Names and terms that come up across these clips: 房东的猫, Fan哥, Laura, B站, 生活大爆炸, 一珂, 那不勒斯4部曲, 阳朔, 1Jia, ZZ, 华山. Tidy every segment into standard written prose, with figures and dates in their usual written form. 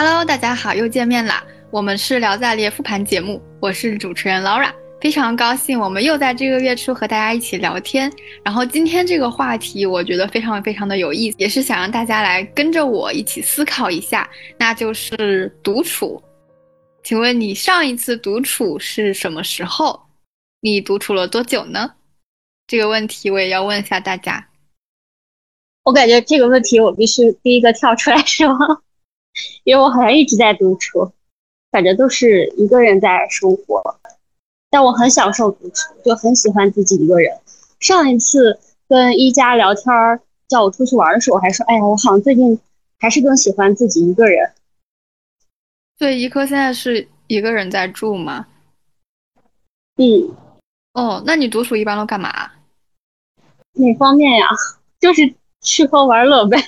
Hello， 大家好，又见面啦！我们是聊在列复盘节目，我是主持人 Laura， 非常高兴我们又在这个月初和大家一起聊天。然后今天这个话题我觉得非常非常的有意思，也是想让大家来跟着我一起思考一下，那就是独处。请问你上一次独处是什么时候？你独处了多久呢？这个问题我也要问一下大家。我感觉这个问题我必须第一个跳出来说，因为我好像一直在独处，反正都是一个人在生活，但我很享受独处，就很喜欢自己一个人。上一次跟一家聊天叫我出去玩的时候，我还说哎呀，我好像最近还是更喜欢自己一个人。所以一科现在是一个人在住吗？嗯。哦，那你独处一般都干嘛？哪方面呀？就是吃喝玩乐呗。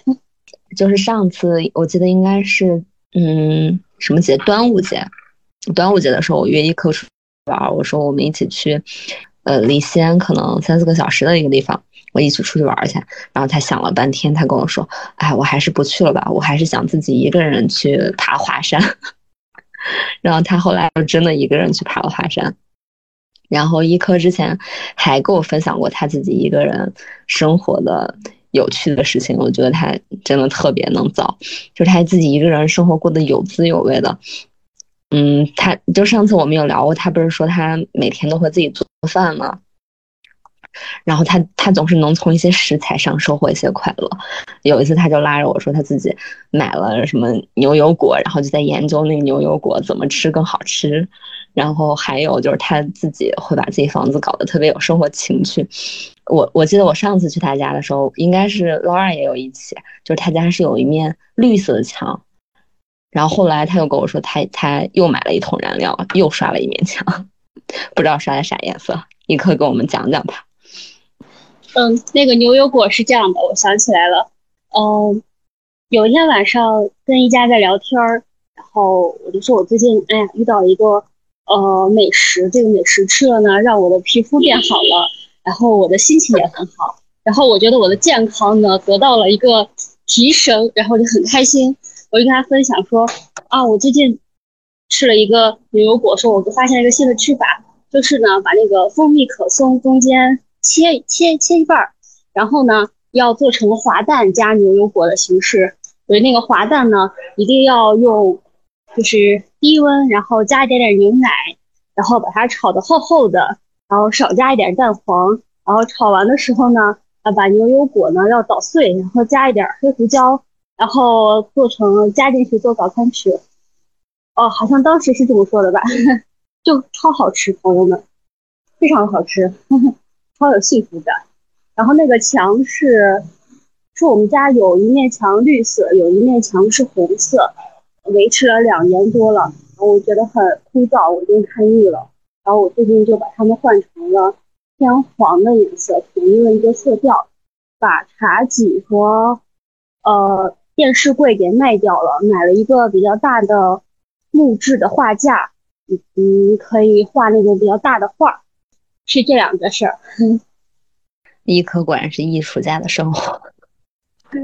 就是上次我记得应该是什么节，端午节的时候，我约一科出去玩，我说我们一起去离西安可能3-4个小时的一个地方，我一起出去玩去。然后他想了半天，他跟我说哎，我还是不去了吧，我还是想自己一个人去爬华山。然后他后来就真的一个人去爬了华山。然后一科之前还跟我分享过他自己一个人生活的有趣的事情，我觉得他真的特别能造，就是他自己一个人生活过得有滋有味的。他就上次我们有聊过，他不是说他每天都会自己做饭吗？然后他总是能从一些食材上收获一些快乐。有一次他就拉着我说他自己买了什么牛油果，然后就在研究那个牛油果怎么吃更好吃。然后还有就是他自己会把自己房子搞得特别有生活情趣。我记得我上次去他家的时候，应该是 Laura 也有一起，就是他家是有一面绿色的墙，然后后来他又跟我说他又买了一桶燃料，又刷了一面墙，不知道刷的啥颜色，一刻跟我们讲讲吧。那个牛油果是这样的，我想起来了。有一天晚上跟一家在聊天，然后我就说我最近哎呀遇到一个美食，这个美食吃了呢让我的皮肤变好了，然后我的心情也很好，然后我觉得我的健康呢得到了一个提升，然后就很开心。我就跟他分享说啊，我最近吃了一个牛油果，说我发现了一个新的吃法，就是呢把那个蜂蜜可颂中间切一半，然后呢要做成滑蛋加牛油果的形式。所以那个滑蛋呢一定要用就是低温，然后加一点点牛奶，然后把它炒得厚厚的，然后少加一点蛋黄，然后炒完的时候呢把牛油果呢要捣碎，然后加一点黑胡椒，然后加进去做早餐吃。哦，好像当时是这么说的吧。就超好吃，朋友们，非常好吃，超有幸福感。然后那个墙是我们家有一面墙绿色，有一面墙是红色，维持了2年多了。然后我觉得很枯燥，我已经看腻了，然后我最近就把它们换成了偏黄的颜色，统一了一个色调，把茶几和电视柜给卖掉了，买了一个比较大的木质的画架，可以画那种比较大的画，是这两个事儿。一科果然是艺术家的生活。对，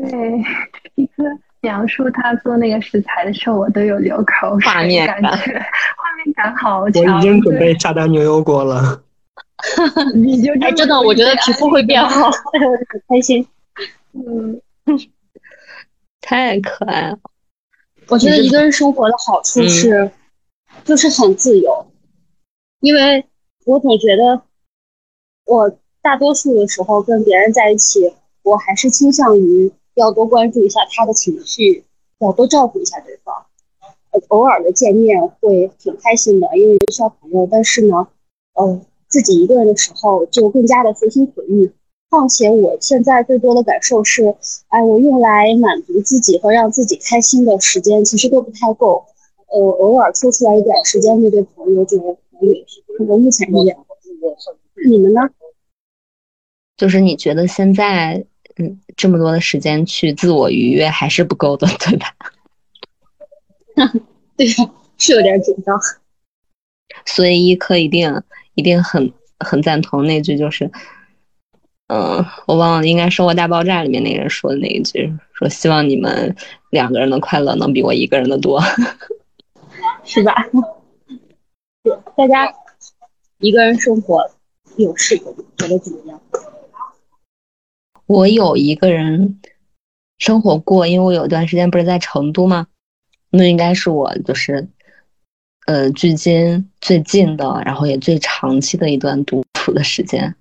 一科讲述他做那个食材的时候，我都有流口水，画面感好强。我已经准备炸弹牛油果了。你就哎，真的，我觉得皮肤会变好，很开心。太可爱了。我觉得一个人生活的好处是，就是很自由。因为我总觉得，我大多数的时候跟别人在一起，我还是倾向于要多关注一下他的情绪，要多照顾一下对方。偶尔的见面会挺开心的，因为是小朋友。但是呢，自己一个人的时候就更加的随心所欲。况且我现在最多的感受是，哎，我用来满足自己和让自己开心的时间其实都不太够。偶尔抽出来一点时间面对朋友就可以。我目前这样。你们呢？就是你觉得现在这么多的时间去自我愉悦还是不够的，对吧？对，是有点紧张。所以一科一定很赞同那句，就是我忘了，应该《生活大爆炸》里面那个人说的那一句，说希望你们两个人的快乐能比我一个人的多，是吧？对，大家一个人生活有事觉得怎么样？我有一个人生活过，因为我有一段时间不是在成都吗？那应该是我就是距今最近的，然后也最长期的一段独处的时间。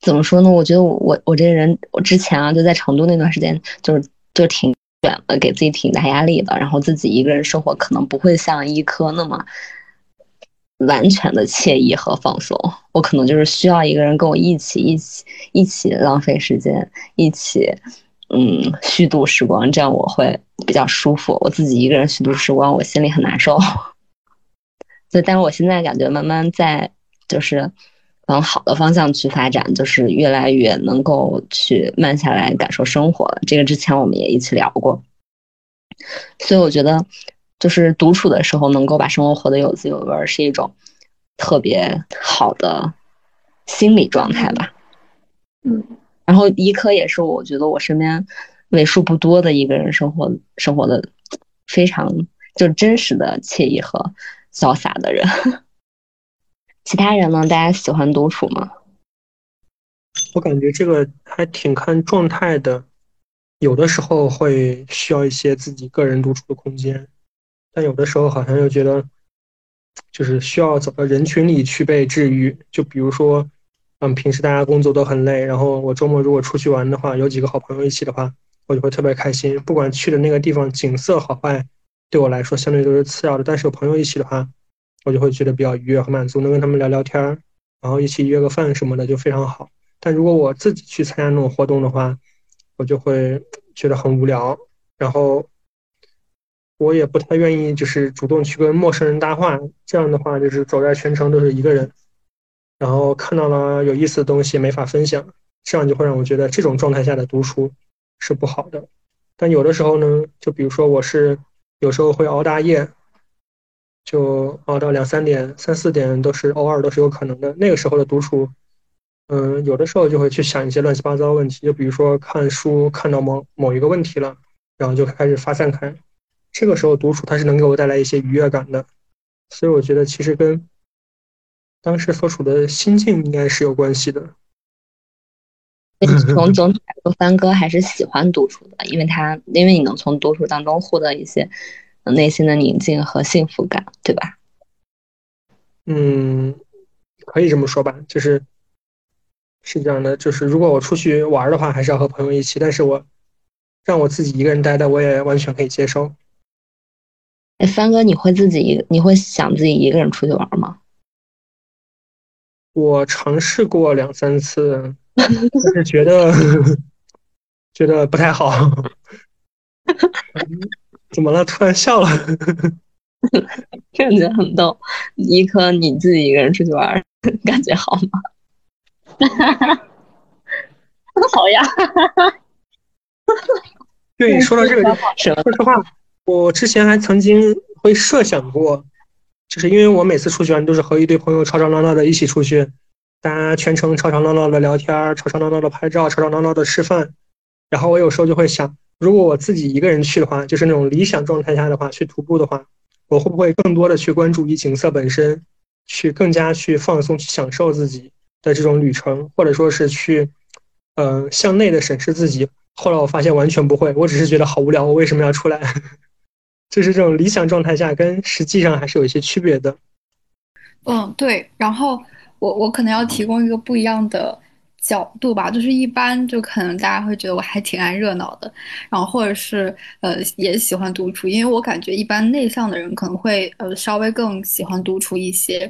怎么说呢？我觉得我这个人，我之前啊就在成都那段时间，就挺远的，给自己挺大压力的。然后自己一个人生活，可能不会像医科那么完全的惬意和放松。我可能就是需要一个人跟我一起浪费时间，一起虚度时光，这样我会比较舒服。我自己一个人虚度时光，我心里很难受。所以，但是我现在感觉慢慢在就是。往好的方向去发展，就是越来越能够去慢下来感受生活。这个之前我们也一起聊过，所以我觉得就是独处的时候能够把生活活得有滋有味，是一种特别好的心理状态吧。然后医科也是我觉得我身边为数不多的一个人生活的非常就真实的惬意和潇洒的人。其他人呢？大家喜欢独处吗？我感觉这个还挺看状态的，有的时候会需要一些自己个人独处的空间，但有的时候好像又觉得就是需要走到人群里去被治愈。就比如说平时大家工作都很累，然后我周末如果出去玩的话，有几个好朋友一起的话，我就会特别开心，不管去的那个地方景色好坏对我来说相对都是次要的，但是有朋友一起的话，我就会觉得比较愉悦和满足，能跟他们聊聊天，然后一起约个饭什么的就非常好。但如果我自己去参加那种活动的话，我就会觉得很无聊，然后我也不太愿意就是主动去跟陌生人搭话，这样的话就是走在全程都是一个人，然后看到了有意思的东西没法分享，这样就会让我觉得这种状态下的独处是不好的。但有的时候呢，就比如说我是有时候会熬大夜，就熬到2、3点、3、4点都是偶尔都是有可能的。那个时候的独处，有的时候就会去想一些乱七八糟问题，就比如说看书看到某一个问题了，然后就开始发散开。这个时候独处它是能给我带来一些愉悦感的，所以我觉得其实跟当时所处的心境应该是有关系的。从总体来说，帆哥还是喜欢独处的，因为你能从独处当中获得一些。内心的宁静和幸福感，对吧？可以这么说吧，就是这样的。就是如果我出去玩的话，还是要和朋友一起，但是我让我自己一个人待的，我也完全可以接受。哎，帆哥，你会想自己一个人出去玩吗？我尝试过2、3次，但是觉得不太好。怎么了？突然笑了，感觉很逗。一科，你自己一个人出去玩，感觉好吗？好呀。对，说到这个，说实话，我之前还曾经会设想过，就是因为我每次出去玩都是和一堆朋友吵吵闹闹的一起出去，大家全程吵吵闹闹的聊天，吵吵闹闹的拍照，吵吵闹闹的吃饭，然后我有时候就会想。如果我自己一个人去的话，就是那种理想状态下的话，去徒步的话，我会不会更多的去关注于景色本身，去更加去放松，去享受自己的这种旅程，或者说是去向内的审视自己。后来我发现完全不会，我只是觉得好无聊，我为什么要出来？就是这种理想状态下跟实际上还是有一些区别的。对。然后我可能要提供一个不一样的角度吧，就是一般就可能大家会觉得我还挺爱热闹的，然后或者是也喜欢独处，因为我感觉一般内向的人可能会稍微更喜欢独处一些，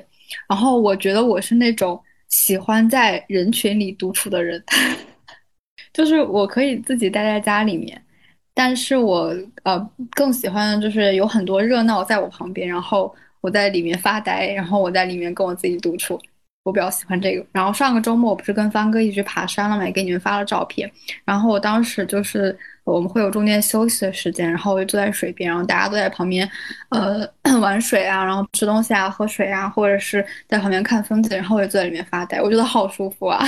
然后我觉得我是那种喜欢在人群里独处的人，就是我可以自己待在家里面，但是我更喜欢就是有很多热闹在我旁边，然后我在里面发呆，然后我在里面跟我自己独处。我比较喜欢这个。然后上个周末我不是跟帆哥一起爬山了嘛，也给你们发了照片。然后我当时就是我们会有中间休息的时间，然后我就坐在水边，然后大家都在旁边玩水啊，然后吃东西啊，喝水啊，或者是在旁边看风景，然后我也坐在里面发呆，我觉得好舒服啊。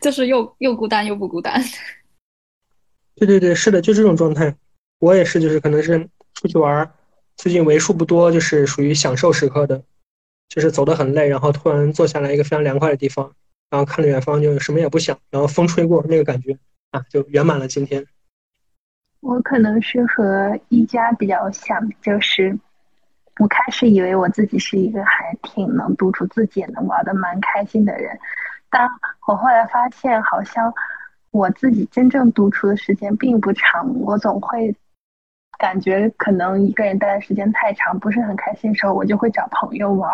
就是又孤单又不孤单。对对对，是的，就这种状态。我也是，就是可能是出去玩，最近为数不多就是属于享受时刻的，就是走得很累，然后突然坐下来一个非常凉快的地方，然后看着远方就什么也不想，然后风吹过那个感觉啊，就圆满了今天。我可能是和一家比较像，就是我开始以为我自己是一个还挺能独处自己也能玩得蛮开心的人，但我后来发现好像我自己真正独处的时间并不长，我总会感觉可能一个人待的时间太长不是很开心的时候，我就会找朋友玩，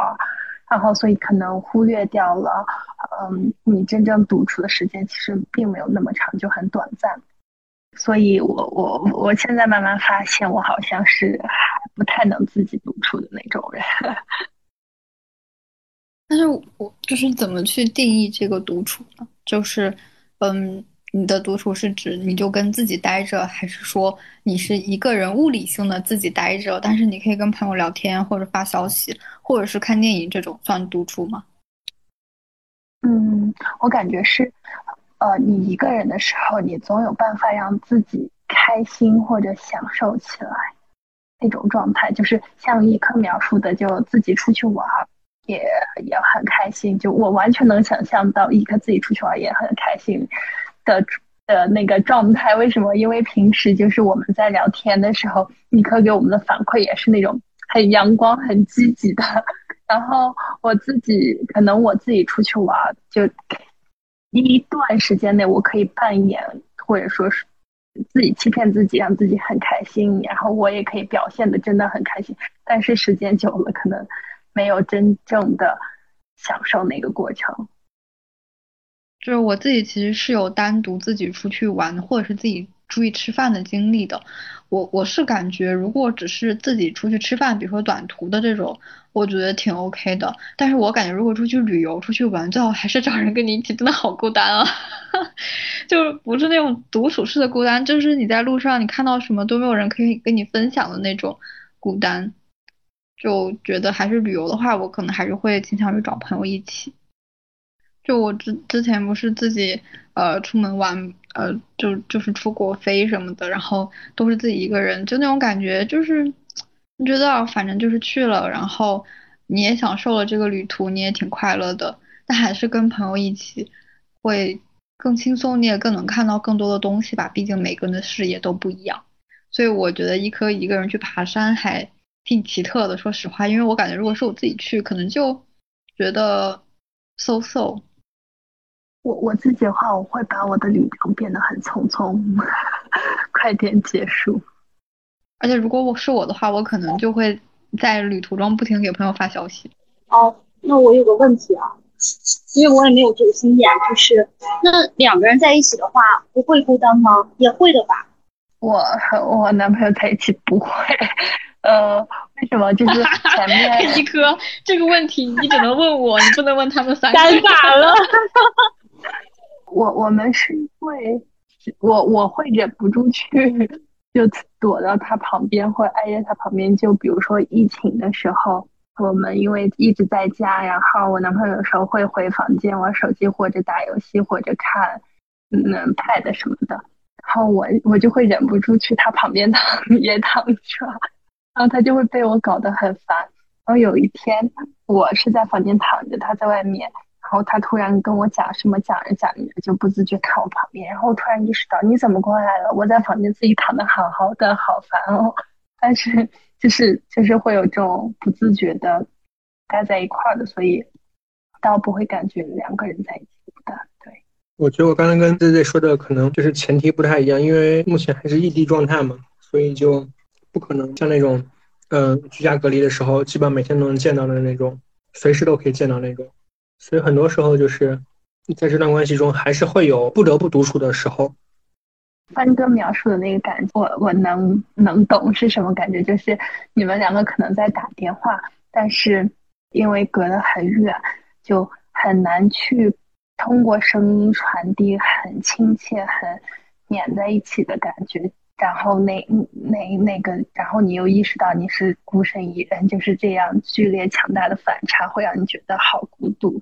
然后所以可能忽略掉了你真正独处的时间其实并没有那么长，就很短暂。所以我现在慢慢发现我好像是还不太能自己独处的那种人。但是我就是怎么去定义这个独处呢？就是你的独处是指你就跟自己待着，还是说你是一个人物理性的自己待着，但是你可以跟朋友聊天或者发消息或者是看电影，这种算独处吗？我感觉是你一个人的时候你总有办法让自己开心或者享受起来那种状态，就是像一科描述的，就自己出去玩也很开心，就我完全能想象到一科自己出去玩也很开心的那个状态。为什么？因为平时就是我们在聊天的时候，一科给我们的反馈也是那种很阳光很积极的，然后我自己出去玩就一段时间内我可以扮演或者说是自己欺骗自己让自己很开心，然后我也可以表现的真的很开心，但是时间久了可能没有真正的享受那个过程。就是我自己其实是有单独自己出去玩或者是自己出去吃饭的经历的，我是感觉如果只是自己出去吃饭，比如说短途的这种，我觉得挺 OK 的。但是我感觉如果出去旅游出去玩，最好还是找人跟你一起，真的好孤单啊。就是不是那种独处式的孤单，就是你在路上你看到什么都没有人可以跟你分享的那种孤单，就觉得还是旅游的话我可能还是会倾向于找朋友一起。就我之前不是自己出门玩就是出国飞什么的，然后都是自己一个人，就那种感觉就是你觉得反正就是去了，然后你也享受了这个旅途，你也挺快乐的，但还是跟朋友一起会更轻松，你也更能看到更多的东西吧，毕竟每个人的视野都不一样。所以我觉得一科一个人去爬山还挺奇特的，说实话，因为我感觉如果是我自己去可能就觉得 so。 我自己的话，我会把我的旅程变得很匆匆快点结束。而且如果我是我的话，我可能就会在旅途中不停给朋友发消息。哦，那我有个问题啊，因为我也没有这个经验，就是那两个人在一起的话不会孤单吗？也会的吧。我和我男朋友在一起不会。为什么？就是前面一科这个问题你只能问我，你不能问他们三个。尴尬了。我们是会，我会忍不住去就躲到他旁边或挨着他旁边，就比如说疫情的时候我们因为一直在家，然后我男朋友有时候会回房间玩手机或者打游戏或者看pad 什么的，然后我就会忍不住去他旁边躺着，然后他就会被我搞得很烦。然后有一天我是在房间躺着，他在外面，然后他突然跟我讲什么，讲着就不自觉看我旁边，然后突然意识到你怎么过来了，我在房间自己躺得好好的，好烦哦。但是就是会有这种不自觉的待在一块儿的，所以倒不会感觉两个人在一起的。对，我觉得我刚才跟 ZZ 说的可能就是前提不太一样，因为目前还是异地状态嘛，所以就不可能像那种居家隔离的时候基本每天都能见到的那种，随时都可以见到那种。所以很多时候就是在这段关系中还是会有不得不独处的时候。帆哥描述的那个感觉我能懂是什么感觉，就是你们两个可能在打电话，但是因为隔得很远就很难去通过声音传递很亲切很黏在一起的感觉，然后然后你又意识到你是孤身一人，就是这样剧烈强大的反差会让你觉得好孤独。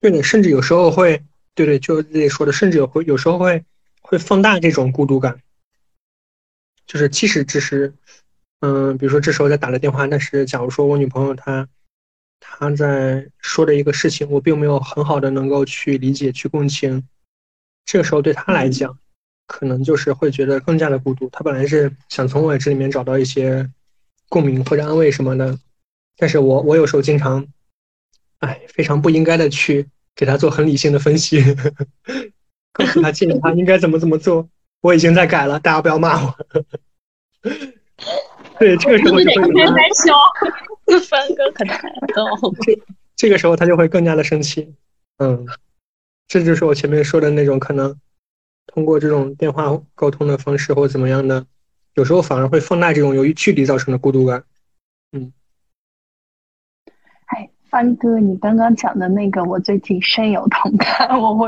对，你甚至有时候会对对，就自己说的，甚至有时候会放大这种孤独感，就是即使只是比如说这时候在打了电话，但是假如说我女朋友她在说的一个事情，我并没有很好的能够去理解去共情，这个时候对她来讲可能就是会觉得更加的孤独。她本来是想从我这里面找到一些共鸣或者安慰什么的，但是我有时候经常非常不应该的去给她做很理性的分析，告诉她建议她应该怎么做，我已经在改了，大家不要骂我。对，这个时候就会翻哥可难了。这个时候他就会更加的生气。这就是我前面说的那种，可能通过这种电话沟通的方式或怎么样的，有时候反而会放大这种由于距离造成的孤独感。翻哥，你刚刚讲的那个我最近深有同感，我会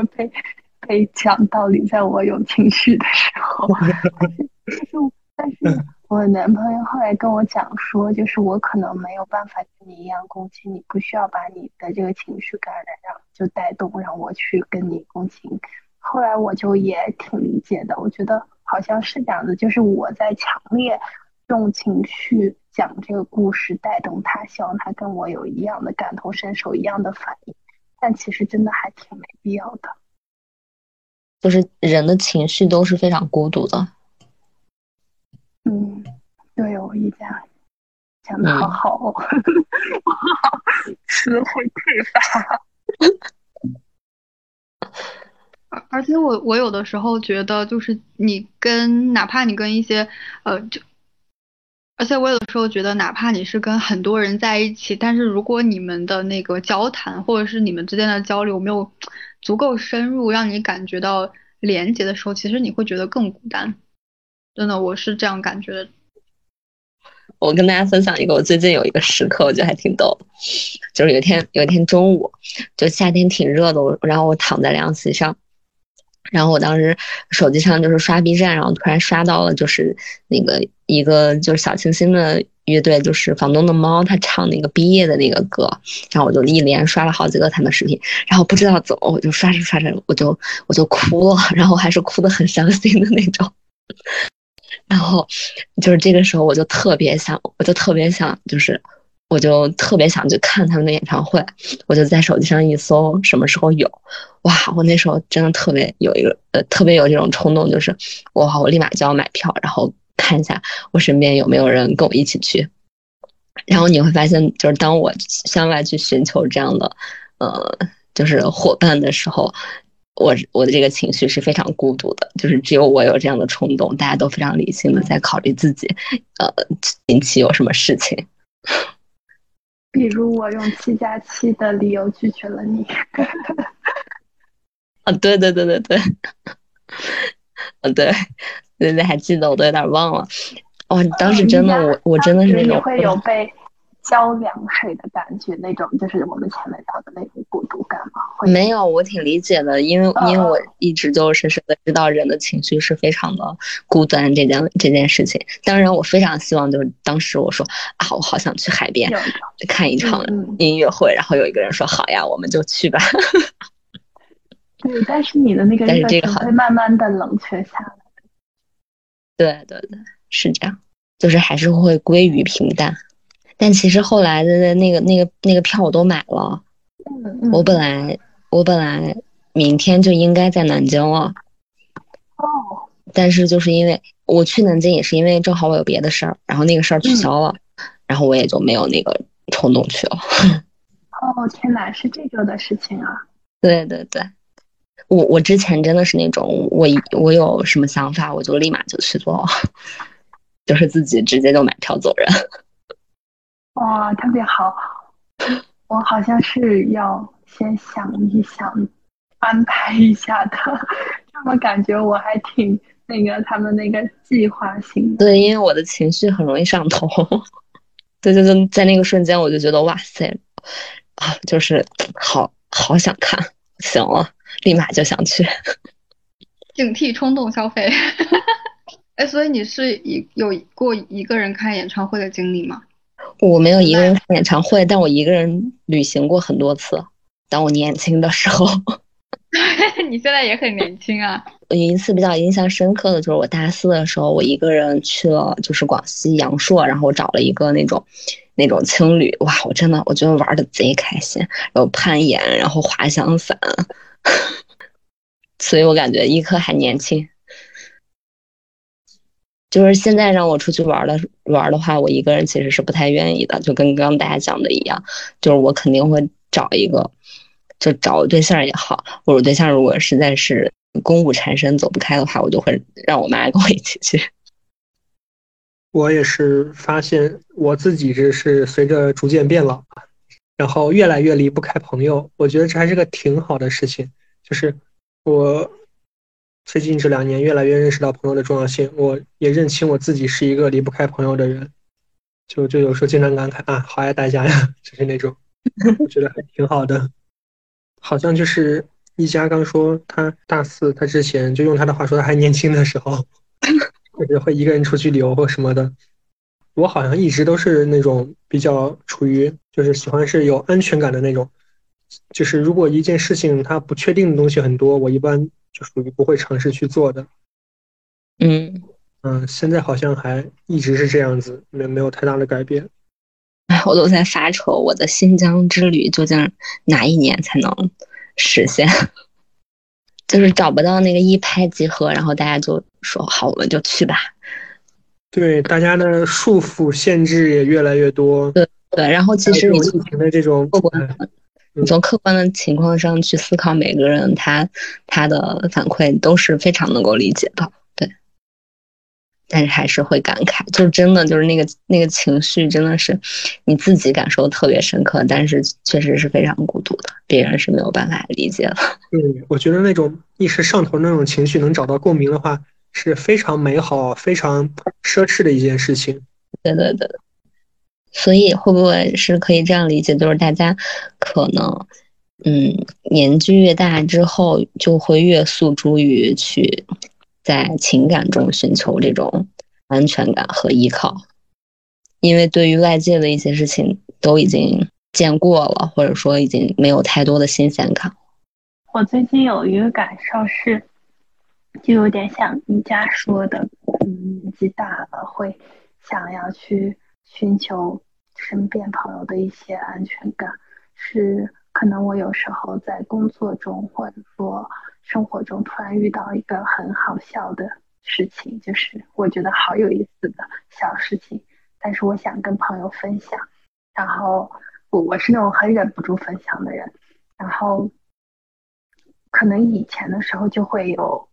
被讲道理，在我有情绪的时候。但是我男朋友后来跟我讲说，就是我可能没有办法跟你一样共情，你不需要把你的这个情绪感染就带动让我去跟你共情。后来我就也挺理解的，我觉得好像是这样的，就是我在强烈用情绪讲这个故事带动他，希望他跟我有一样的感同身受一样的反应，但其实真的还挺没必要的。就是人的情绪都是非常孤独的。对，我一家讲的好好哦，我词汇匮乏。而且我有的时候觉得，就是你跟哪怕你跟一些而且我有的时候觉得，哪怕你是跟很多人在一起，但是如果你们的那个交谈或者是你们之间的交流没有足够深入，让你感觉到连结的时候，其实你会觉得更孤单。真的，我是这样感觉的。我跟大家分享一个我最近有一个时刻，我觉得还挺逗的。就是有一天中午，就夏天挺热的，然后我躺在凉席上，然后我当时手机上就是刷 B 站，然后突然刷到了就是那个一个就是小清新的乐队，就是房东的猫，他唱那个毕业的那个歌，然后我就一连刷了好几个他的视频，然后不知道怎么我就刷着我就哭了，然后还是哭得很伤心的那种。然后就是这个时候我就特别想去看他们的演唱会，我就在手机上一搜什么时候有，哇，我那时候真的特别有特别有这种冲动，就是我立马就要买票，然后看一下我身边有没有人跟我一起去。然后你会发现，就是当我向外去寻求这样的就是伙伴的时候，我的这个情绪是非常孤独的，就是只有我有这样的冲动，大家都非常理性的在考虑自己近期有什么事情。比如我用7+7的理由拒绝了你。啊，对，对，还记得，我都有点忘了。哦，当时真的，我真的是那种你会有被浇凉水的感觉，那种就是我们前面聊的那种孤独感吗？没有，我挺理解的，因为我一直就深深的知道人的情绪是非常的孤单这件事情。当然，我非常希望就是当时我说啊，我好想去海边看一场音乐会，然后有一个人说好呀，我们就去吧。对，但是你的那个热情会慢慢的冷却下来。对，是这样，就是还是会归于平淡。但其实后来的那个票我都买了，我本来明天就应该在南京了，但是就是因为我去南京也是因为正好我有别的事儿，然后那个事儿取消了，然后我也就没有那个冲动去了。天哪，是这周的事情啊！对，我之前真的是那种我有什么想法我就立马就去做，就是自己直接就买票走人。哇，特别好！我好像是要先想一想，安排一下的。这么感觉我还挺他们那个计划型的。对，因为我的情绪很容易上头。对，在那个瞬间我就觉得哇塞，啊，就是好想看，行了，立马就想去。警惕冲动消费。所以你是有过一个人看演唱会的经历吗？我没有一个人看演唱会，但我一个人旅行过很多次。当我年轻的时候，你现在也很年轻啊。一次比较印象深刻的就是我大四的时候，我一个人去了就是广西阳朔，然后我找了一个那种青旅，哇，我真的我觉得玩的贼开心，然后攀岩，然后滑翔伞，所以我感觉一科还年轻。就是现在让我出去玩的话，我一个人其实是不太愿意的，就跟刚刚大家讲的一样，就是我肯定会找一个，就找我对象也好，或者我对象如果实在是公务缠身走不开的话，我就会让我妈跟我一起去。我也是发现我自己这是随着逐渐变老，然后越来越离不开朋友，我觉得这还是个挺好的事情。就是我最近这2年越来越认识到朋友的重要性，我也认清我自己是一个离不开朋友的人，就有时候经常感慨啊，好爱大家呀，就是那种，我觉得还挺好的。好像就是一家刚说他大四，他之前就用他的话说他还年轻的时候，或者会一个人出去旅游或什么的。我好像一直都是那种比较处于就是喜欢是有安全感的那种，就是如果一件事情它不确定的东西很多，我一般就属于不会尝试去做的。现在好像还一直是这样子，没有太大的改变。我都在发愁我的新疆之旅究竟哪一年才能实现，就是找不到那个一拍即合，然后大家就说好我们就去吧。对，大家的束缚限制也越来越多。 对，然后其实你的这种你从客观的情况上去思考每个人他的反馈都是非常能够理解的。对，但是还是会感慨，就真的就是那个情绪真的是你自己感受特别深刻，但是确实是非常孤独的，别人是没有办法理解的。对，我觉得那种一时上头那种情绪能找到共鸣的话是非常美好非常奢侈的一件事情。对对对，所以会不会是可以这样理解，就是大家可能年纪越大之后就会越诉诸于去在情感中寻求这种安全感和依靠，因为对于外界的一些事情都已经见过了，或者说已经没有太多的新鲜感。我最近有一个感受是，就有点像一家说的，年纪大了会想要去寻求身边朋友的一些安全感，是可能我有时候在工作中或者说生活中突然遇到一个很好笑的事情，就是我觉得好有意思的小事情，但是我想跟朋友分享，然后我是那种很忍不住分享的人，然后可能以前的时候就会有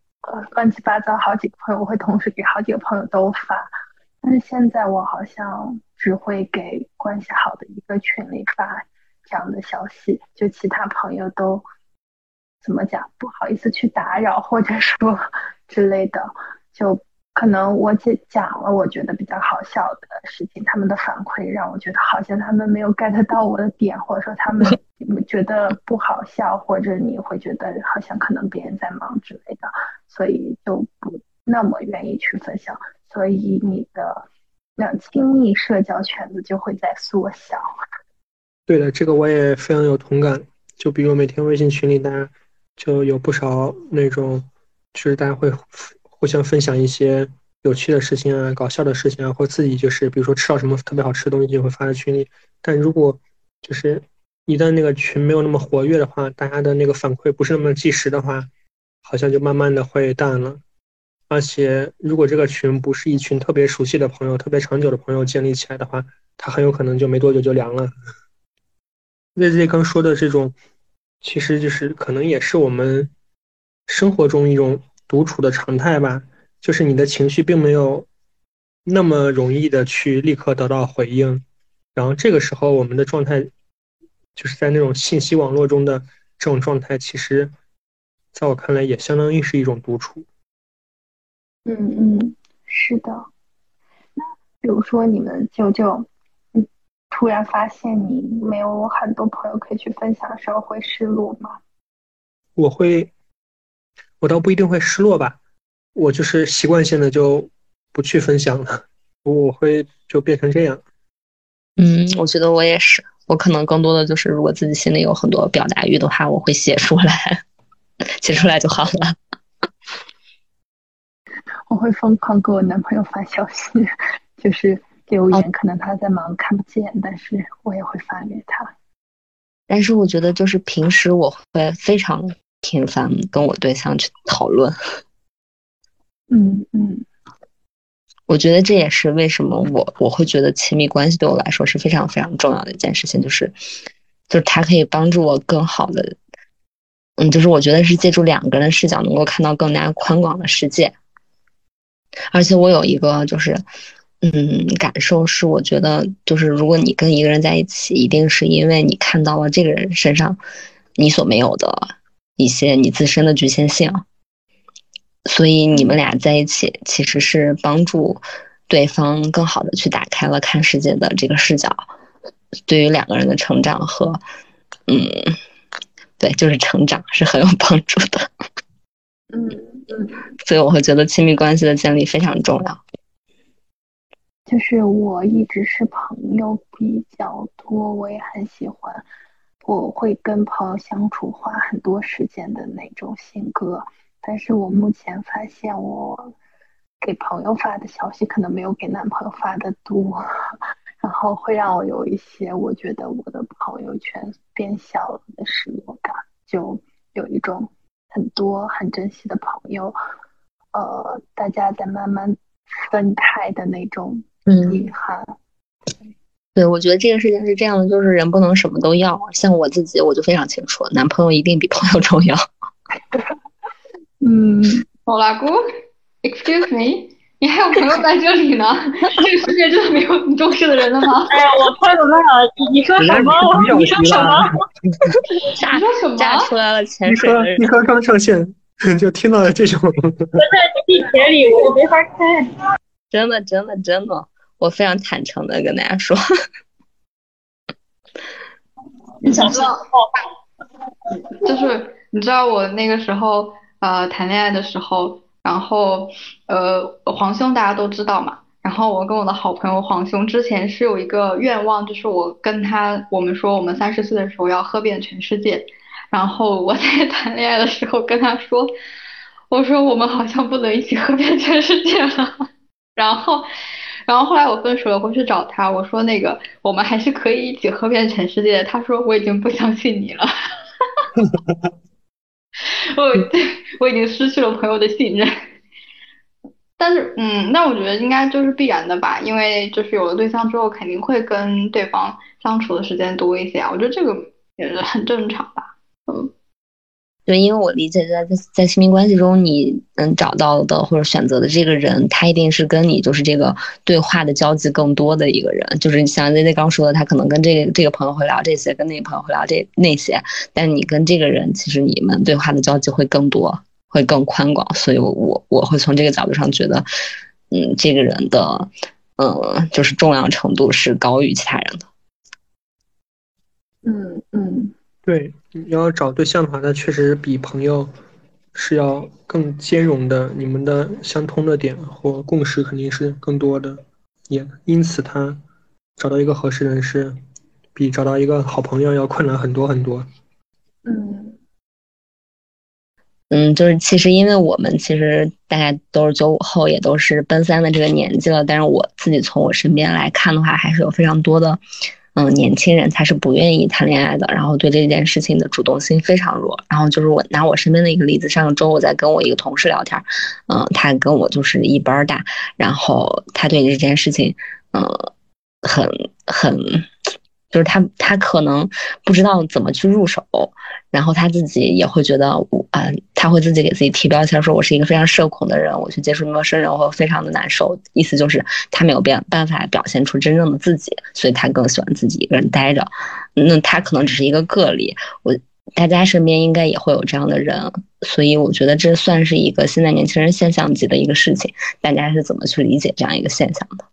乱七八糟好几个朋友，我会同时给好几个朋友都发，但是现在我好像只会给关系好的一个群里发这样的消息，就其他朋友都怎么讲不好意思去打扰或者说之类的，就可能我讲了我觉得比较好笑的事情，他们的反馈让我觉得好像他们没有 get 到我的点，或者说他们觉得不好笑，或者你会觉得好像可能别人在忙之类的，所以就不那么愿意去分享，所以你的那亲密社交圈子就会在缩小。对的，这个我也非常有同感。就比如每天微信群里，大家就有不少那种，就是大家会互相分享一些有趣的事情啊、搞笑的事情啊，或自己就是比如说吃到什么特别好吃的东西就会发在群里。但如果就是一旦那个群没有那么活跃的话，大家的那个反馈不是那么及时的话，好像就慢慢的会淡了。而且如果这个群不是一群特别熟悉的朋友特别长久的朋友建立起来的话，它很有可能就没多久就凉了。ZZ 刚说的这种其实就是可能也是我们生活中一种独处的常态吧，就是你的情绪并没有那么容易的去立刻得到回应，然后这个时候我们的状态就是在那种信息网络中的这种状态，其实在我看来也相当于是一种独处。是的。那比如说你们就突然发现你没有很多朋友可以去分享的时候会失落吗？我倒不一定会失落吧，我就是习惯性的就不去分享了，我会就变成这样。我觉得我也是，我可能更多的就是如果自己心里有很多表达欲的话我会写出来。写出来就好了。我会疯狂给我男朋友发消息，就是留言，可能他在忙看不见，但是我也会发给他。但是我觉得就是平时我会非常频繁跟我对象去讨论。嗯嗯，我觉得这也是为什么我会觉得亲密关系对我来说是非常非常重要的一件事情，就是它可以帮助我更好的，就是我觉得是借助两个人的视角能够看到更加宽广的世界。而且我有一个就是感受是，我觉得就是如果你跟一个人在一起，一定是因为你看到了这个人身上你所没有的一些你自身的局限性。所以你们俩在一起其实是帮助对方更好的去打开了看世界的这个视角，对于两个人的成长和对，就是成长是很有帮助的。所以我会觉得亲密关系的建立非常重要。就是我一直是朋友比较多，我也很喜欢，我会跟朋友相处花很多时间的那种性格。但是我目前发现我给朋友发的消息可能没有给男朋友发的多，然后会让我有一些我觉得我的朋友圈变小了的失落感，就有一种很多很珍惜的朋友大家在慢慢分开的那种遗憾。对，我觉得这个事情是这样的，就是人不能什么都要，像我自己我就非常清楚，男朋友一定比朋友重要。Hola Gu，Excuse me， 你还有朋友在这里呢？这个世界真的没有你重视的人了吗？哎呀，我快乐了！你说什么？你说什么？你说什么？炸出来了潜水的人！一颗刚上线就听到了这种。我在地铁里，我没法开。真的，我非常坦诚的跟大家说。你想知道？就是你知道我那个时候。谈恋爱的时候，然后黄兄大家都知道嘛，然后我跟我的好朋友黄兄之前是有一个愿望，就是我跟他，我们说我们30岁的时候要喝遍全世界。然后我在谈恋爱的时候跟他说，我说我们好像不能一起喝遍全世界了。然后后来我分手了，回去找他，我说那个我们还是可以一起喝遍全世界，他说我已经不相信你了。我已经失去了朋友的信任。但是那我觉得应该就是必然的吧，因为就是有了对象之后肯定会跟对方相处的时间多一些啊，我觉得这个也是很正常吧。对，因为我理解在亲密关系中你找到的或者选择的这个人，他一定是跟你就是这个对话的交集更多的一个人，就是像ZZ刚说的，他可能跟这个朋友会聊这些，跟那个朋友会聊那些，但你跟这个人其实你们对话的交集会更多，会更宽广。所以我会从这个角度上觉得这个人的就是重要程度是高于其他人的。对，你要找对象的话，他确实比朋友是要更兼容的，你们的相通的点或共识肯定是更多的，也因此他找到一个合适人是比找到一个好朋友要困难很多很多。就是其实因为我们其实大概都是95后，也都是奔三的这个年纪了，但是我自己从我身边来看的话，还是有非常多的年轻人他是不愿意谈恋爱的，然后对这件事情的主动性非常弱。然后就是我拿我身边的一个例子，上周我在跟我一个同事聊天，他跟我就是一班大，然后他对这件事情很就是他可能不知道怎么去入手，然后他自己也会觉得他会自己给自己提标签，说我是一个非常社恐的人，我去接触陌生人我会非常的难受，意思就是他没有办法表现出真正的自己，所以他更喜欢自己一个人待着。那他可能只是一个个例，大家身边应该也会有这样的人，所以我觉得这算是一个现在年轻人现象级的一个事情，大家是怎么去理解这样一个现象的？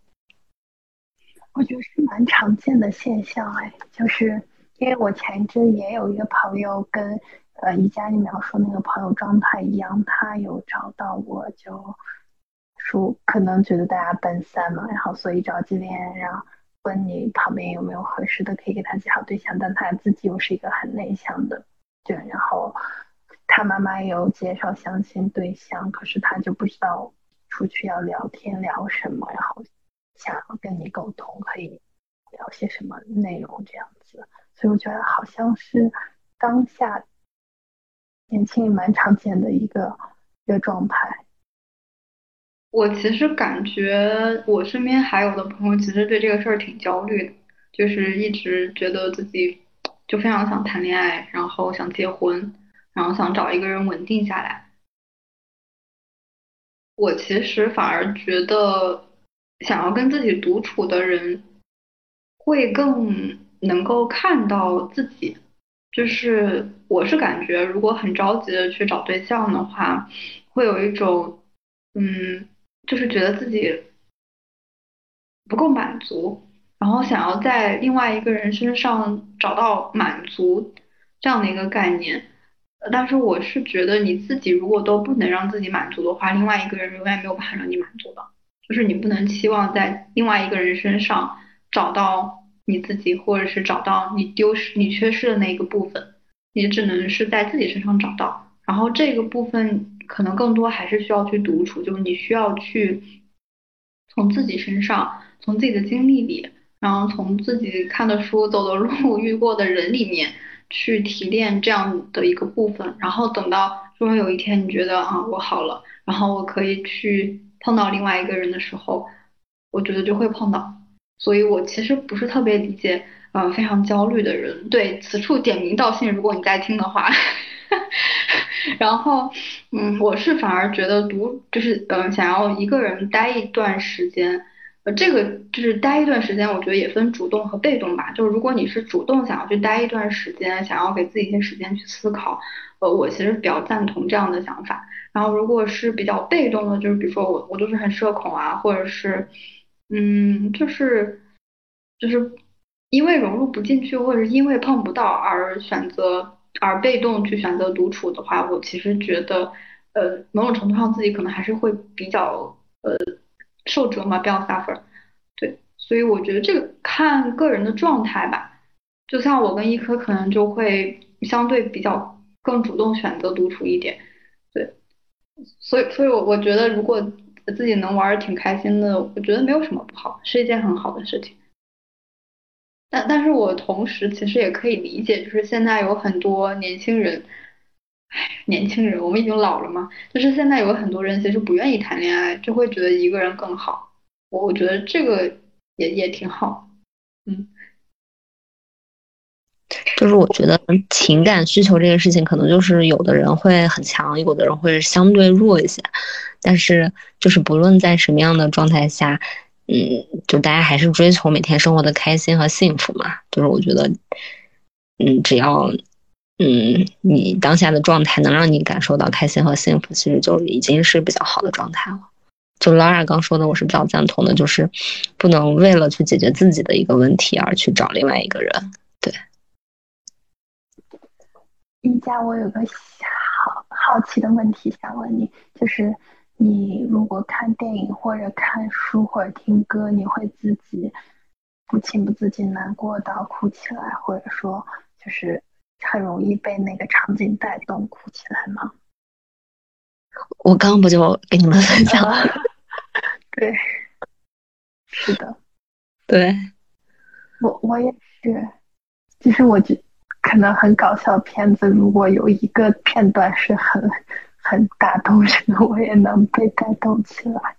我觉得是蛮常见的现象。就是因为我前一阵也有一个朋友跟宜家里描述那个朋友状态一样，他有找到我，就说可能觉得大家奔三嘛，然后所以找几年，然后问你旁边有没有合适的可以给他介绍对象，但他自己又是一个很内向的，对，然后他妈妈有介绍相亲对象，可是他就不知道出去要聊天聊什么，然后想要跟你沟通可以聊些什么内容这样子。所以我觉得好像是当下年轻人蛮常见的一个状态。我其实感觉我身边还有的朋友其实对这个事儿挺焦虑的，就是一直觉得自己就非常想谈恋爱，然后想结婚，然后想找一个人稳定下来。我其实反而觉得想要跟自己独处的人会更能够看到自己，就是我是感觉如果很着急的去找对象的话，会有一种就是觉得自己不够满足，然后想要在另外一个人身上找到满足这样的一个概念。但是我是觉得你自己如果都不能让自己满足的话，另外一个人永远没有办法让你满足的，就是你不能期望在另外一个人身上找到你自己，或者是找到你缺失的那一个部分，你只能是在自己身上找到，然后这个部分可能更多还是需要去独处，就是你需要去从自己身上，从自己的经历里，然后从自己看的书，走的路，遇过的人里面去提炼这样的一个部分，然后等到终于有一天你觉得我好了，然后我可以去碰到另外一个人的时候，我觉得就会碰到。所以我其实不是特别理解非常焦虑的人。对，此处点名道姓，如果你在听的话然后我是反而觉得就是想要一个人待一段时间，这个就是待一段时间我觉得也分主动和被动吧，就是如果你是主动想要去待一段时间，想要给自己一些时间去思考，我其实比较赞同这样的想法。然后如果是比较被动的，就是比如说我就是很社恐啊，或者是就是因为融入不进去，或者是因为碰不到而被动去选择独处的话，我其实觉得某种程度上自己可能还是会比较受折磨，比较 suffer。 对，所以我觉得这个看个人的状态吧，就像我跟一科可能就会相对比较更主动选择独处一点。对，所以我觉得如果自己能玩挺开心的，我觉得没有什么不好，是一件很好的事情。但是我同时其实也可以理解，就是现在有很多年轻人，年轻人我们已经老了嘛，就是现在有很多人其实不愿意谈恋爱，就会觉得一个人更好。我觉得这个也挺好。就是我觉得情感需求这个事情，可能就是有的人会很强，有的人会相对弱一些。但是就是不论在什么样的状态下，就大家还是追求每天生活的开心和幸福嘛。就是我觉得，只要你当下的状态能让你感受到开心和幸福，其实就已经是比较好的状态了。就 Laura 刚说的，我是比较赞同的，就是不能为了去解决自己的一个问题而去找另外一个人。对。一家，我有个好奇的问题想问你，就是你如果看电影或者看书或者听歌，你会自己不情不自禁难过到哭起来，或者说就是很容易被那个场景带动哭起来吗？我刚不就给你们分享了对，是的，对，我也是。其实我觉得可能很搞笑片子，如果有一个片段是很打动人的，我也能被带动起来。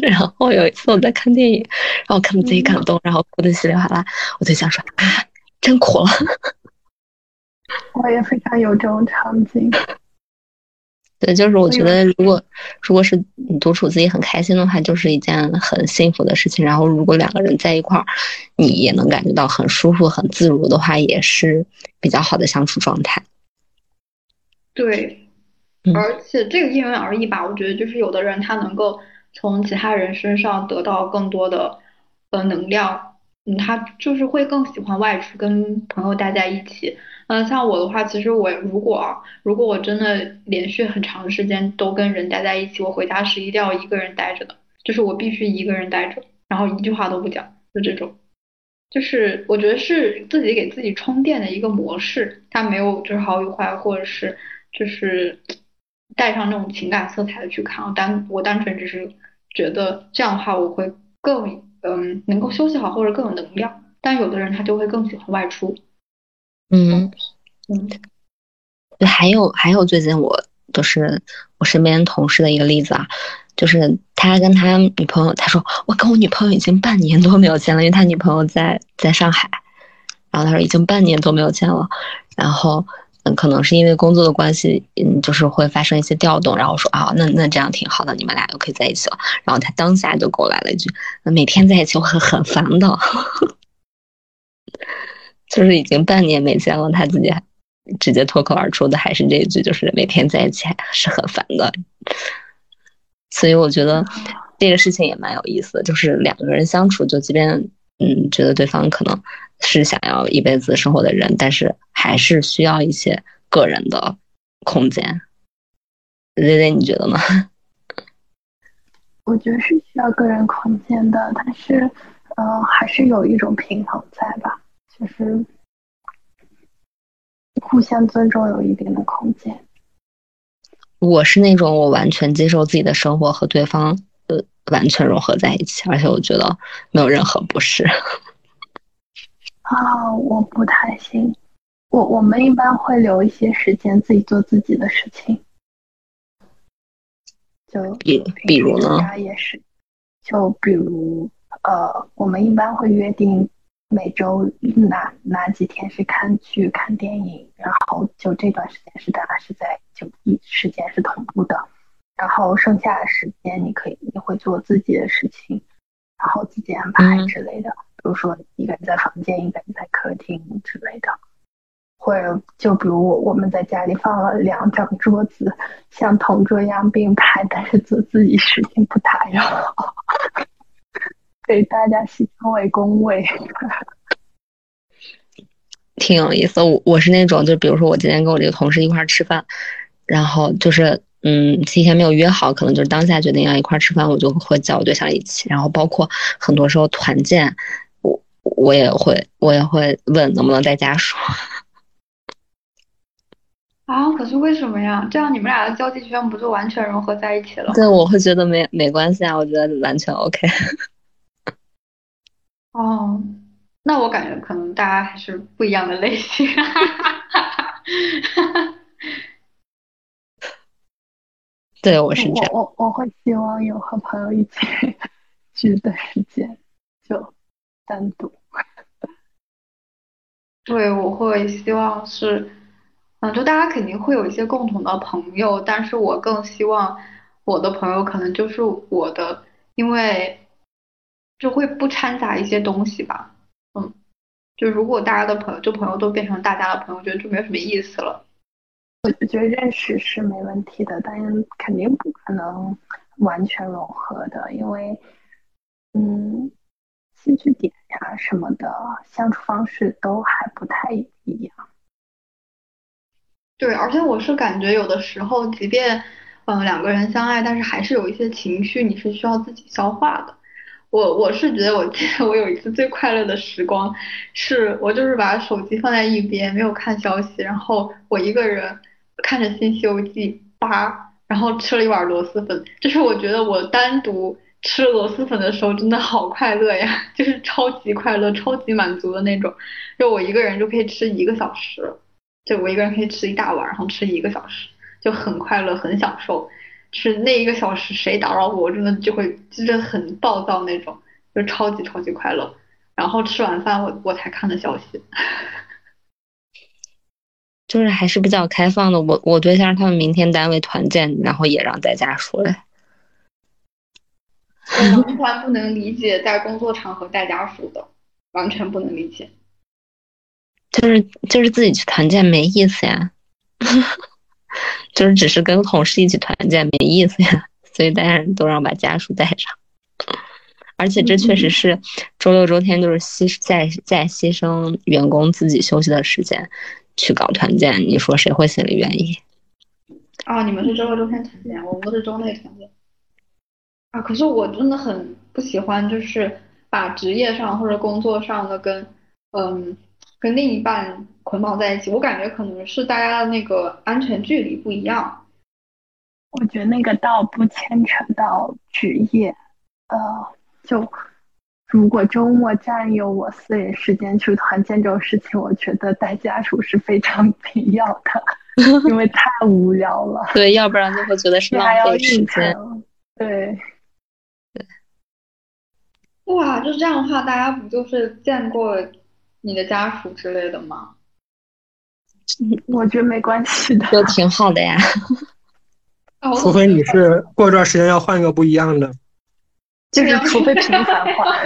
然后有一次我在看电影，然后看到自己感动，然后哭得稀里哗啦，我就想说啊，真苦了。我也非常有这种场景。对，就是我觉得如果是你独处自己很开心的话，就是一件很幸福的事情。然后如果两个人在一块儿，你也能感觉到很舒服很自如的话，也是比较好的相处状态。对，而且这个因人而异吧。我觉得就是有的人他能够从其他人身上得到更多的能量，他就是会更喜欢外出跟朋友待在一起。像我的话，其实我如果我真的连续很长时间都跟人待在一起，我回家是一定要一个人待着的，就是我必须一个人待着，然后一句话都不讲，就这种。就是我觉得是自己给自己充电的一个模式，它没有就是好与坏，或者是就是带上那种情感色彩的去看。我单纯只是觉得这样的话我会更能够休息好，或者更有能量，但有的人他就会更喜欢外出。还有最近我就是我身边同事的一个例子啊，就是他跟他女朋友，他说我跟我女朋友已经半年多没有见了，因为他女朋友在上海，然后他说已经半年多没有见了，然后可能是因为工作的关系，就是会发生一些调动，然后说啊，那这样挺好的，你们俩又可以在一起了。然后他当下就给我来了一句：“每天在一起我很烦的。”就是已经半年没见了，他自己还直接脱口而出的还是这一句，就是每天在一起还是很烦的。所以我觉得这个事情也蛮有意思的，就是两个人相处，就即便觉得对方可能是想要一辈子生活的人，但是还是需要一些个人的空间。ZZ，你觉得吗？我觉得是需要个人空间的，但是还是有一种平衡在吧，就是互相尊重有一定的空间。我是那种我完全接受自己的生活和对方完全融合在一起，而且我觉得没有任何不适。我不太行，我们一般会留一些时间自己做自己的事情，就比如呢，也是，就比如我们一般会约定每周哪几天是看剧看电影，然后就这段时间是大家是在就一时间是同步的，然后剩下的时间你会做自己的事情，然后自己安排之类的。比如说一个人在房间，一个人在客厅之类的，或者就比如我们在家里放了两张桌子，像同桌一样并排，但是做自己事情不打扰，给大家戏称为工位，挺有意思。我是那种，就比如说我今天跟我这个同事一块儿吃饭，然后就是提前没有约好，可能就是当下决定要一块儿吃饭，我就会叫我对象一起，然后包括很多时候团建。我也会问能不能在家说啊？可是为什么呀？这样你们俩的交际圈不就完全融合在一起了？对，我会觉得没关系啊，我觉得完全 OK。哦，那我感觉可能大家还是不一样的类型。对，我是这样。我会希望有和朋友一起聚的时间，就单独。对，我会希望是就大家肯定会有一些共同的朋友，但是我更希望我的朋友可能就是我的，因为就会不掺杂一些东西吧。就如果大家的朋友，就朋友都变成大家的朋友，我觉得就没有什么意思了。我觉得认识是没问题的，但是肯定不可能完全融合的，因为兴趣点呀什么的，相处方式都还不太一样。对，而且我是感觉有的时候，即便两个人相爱，但是还是有一些情绪你是需要自己消化的。我是觉得，我记得我有一次最快乐的时光，是我就是把手机放在一边，没有看消息，然后我一个人看着《新西游记》8，然后吃了一碗螺蛳粉，就是我觉得我单独吃螺蛳粉的时候真的好快乐呀，就是超级快乐超级满足的那种，就我一个人就可以吃1个小时，就我一个人可以吃一大碗，然后吃1个小时，就很快乐很享受。就是那1个小时谁打扰我真的就会就是很暴躁那种，就超级快乐。然后吃完饭我才看的消息，就是还是比较开放的。我对象他们明天单位团建，然后也让在家说嘞。我完全不能理解在工作场合带家属的，完全不能理解。就是自己去团建没意思呀，就是只是跟同事一起团建没意思呀，所以大家都让把家属带上。而且这确实是周六周天就是牺牲员工自己休息的时间去搞团建，你说谁会心里愿意？哦，你们是周六周天团建，我们是周内团建。可是我真的很不喜欢，就是把职业上或者工作上的跟另一半捆绑在一起，我感觉可能是大家的那个安全距离不一样。我觉得那个倒不牵扯到职业，就如果周末占用我私人时间去团建这种事情，我觉得带家属是非常必要的，因为太无聊了。对，要不然就会觉得是浪费时间。对。哇，就这样的话，大家不就是见过你的家属之类的吗？我觉得没关系的，都挺好的呀。除非你是过段时间要换个不一样的，就是除非频繁化。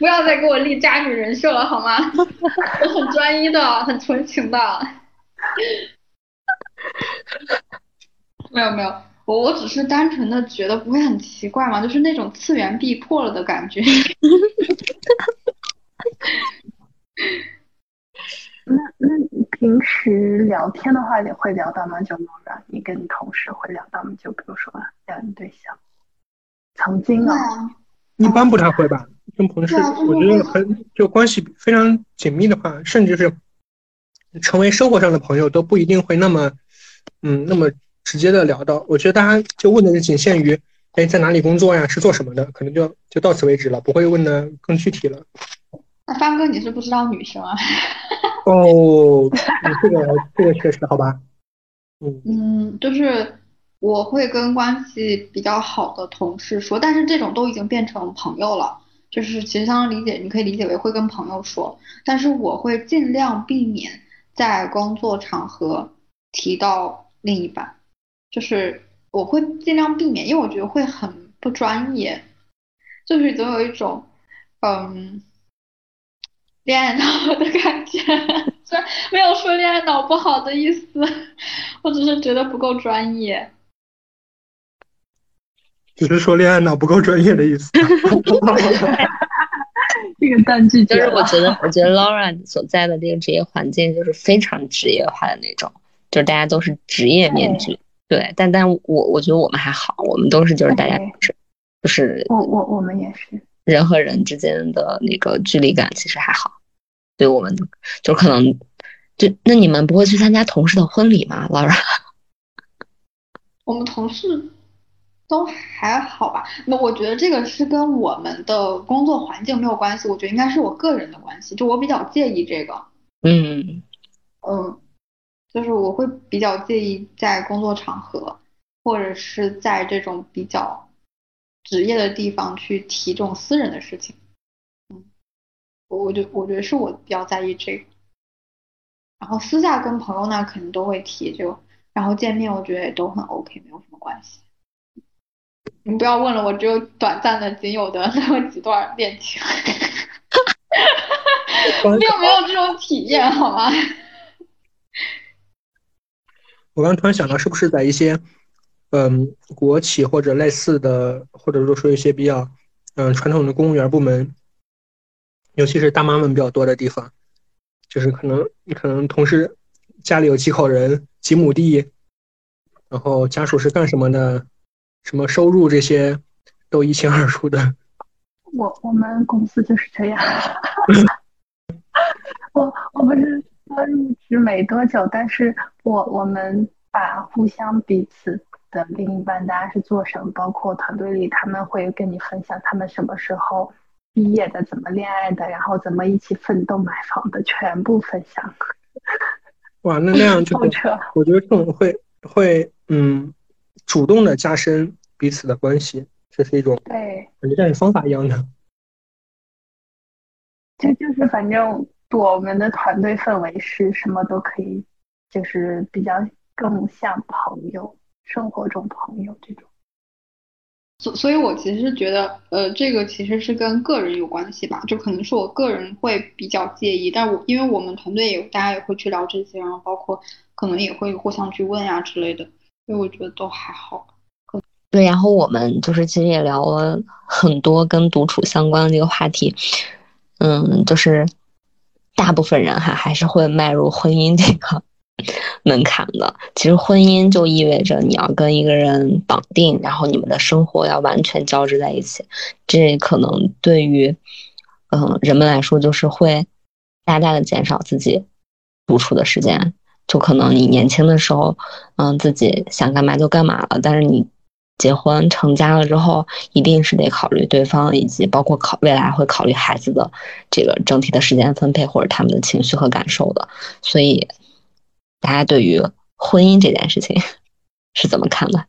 不要再给我立家属人设了好吗？我很专一的，很纯情的。没有没有，我只是单纯的觉得不会很奇怪嘛，就是那种次元壁破了的感觉。那你平时聊天的话也会聊到吗？就 Laura 你跟你同事会聊到吗？就比如说聊你对象曾经啊，一般不太会吧，跟同事我觉得就关系非常紧密的话，甚至是成为生活上的朋友都不一定会那么直接的聊到。我觉得大家就问的是仅限于在哪里工作呀，是做什么的，可能就到此为止了，不会问的更具体了。那帆哥你是不知道女生啊。哦，这个确实好吧。就是我会跟关系比较好的同事说，但是这种都已经变成朋友了，就是其实相当理解，你可以理解为会跟朋友说，但是我会尽量避免在工作场合提到另一半，就是我会尽量避免，因为我觉得会很不专业，就是总有一种恋爱脑的感觉。没有说恋爱脑不好的意思，我只是觉得不够专业。只是说恋爱脑不够专业的意思。这个断句就是我觉得 Laura 所在的这个职业环境就是非常职业化的那种，就是大家都是职业面具。对，但我觉得我们还好，我们都是就是大家就是我们也是人和人之间的那个距离感其实还好。对，我们就可能那你们不会去参加同事的婚礼吗 Laura？ 我们同事都还好吧。那我觉得这个是跟我们的工作环境没有关系，我觉得应该是我个人的关系，就我比较介意这个。就是我会比较介意在工作场合或者是在这种比较职业的地方去提这种私人的事情。我觉得是我比较在意这个，然后私下跟朋友那肯定都会提，然后见面我觉得也都很 OK， 没有什么关系。你不要问了，我只有短暂的仅有的那么几段恋情。你有没有这种体验好吗？我刚突然想到，是不是在一些国企或者类似的，或者说一些比较传统的公务员部门，尤其是大妈们比较多的地方，就是可能同事家里有几口人几亩地，然后家属是干什么的，什么收入这些都一清二楚的。我们公司就是这样。我不是刚入职没多久，但是我们把互相彼此的另一半大家是做什么，包括团队里他们会跟你分享他们什么时候毕业的，怎么恋爱的，然后怎么一起奋斗买房的，全部分享。哇，那样就是我觉得这种会主动的加深彼此的关系，这是一种对，感觉像是方法一样的。这就是反正我们的团队氛围是什么都可以，就是比较更像朋友，生活中朋友这种。所以我其实觉得这个其实是跟个人有关系吧，就可能是我个人会比较介意，但因为我们团队大家也会去聊这些，然后包括可能也会互相去问呀之类的，所以我觉得都还好。对，然后我们就是其实也聊了很多跟独处相关的这个话题。就是大部分人还是会迈入婚姻这个门槛的。其实婚姻就意味着你要跟一个人绑定，然后你们的生活要完全交织在一起，这可能对于人们来说，就是会大大的减少自己独处的时间。就可能你年轻的时候，自己想干嘛就干嘛了，但是你结婚成家了之后，一定是得考虑对方，以及包括未来会考虑孩子的这个整体的时间分配，或者他们的情绪和感受的。所以大家对于婚姻这件事情是怎么看的？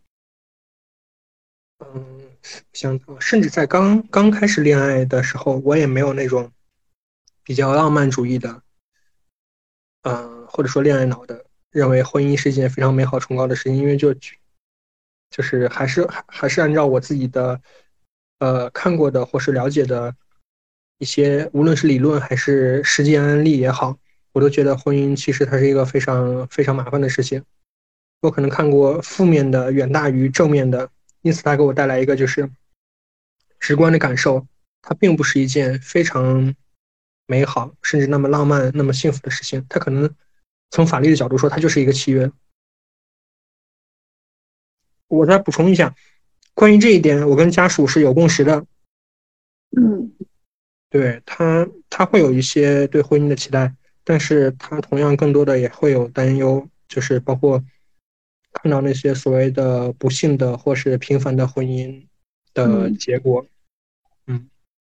想甚至在刚开始恋爱的时候，我也没有那种比较浪漫主义的或者说恋爱脑的认为婚姻是一件非常美好崇高的事情，因为就是还是按照我自己的看过的或是了解的一些，无论是理论还是实际案例也好，我都觉得婚姻其实它是一个非常非常麻烦的事情。我可能看过负面的远大于正面的，因此它给我带来一个就是直观的感受，它并不是一件非常美好甚至那么浪漫那么幸福的事情。它可能从法律的角度说，它就是一个契约。我再补充一下，关于这一点我跟家属是有共识的。对，他会有一些对婚姻的期待，但是他同样更多的也会有担忧，就是包括看到那些所谓的不幸的或是平凡的婚姻的结果。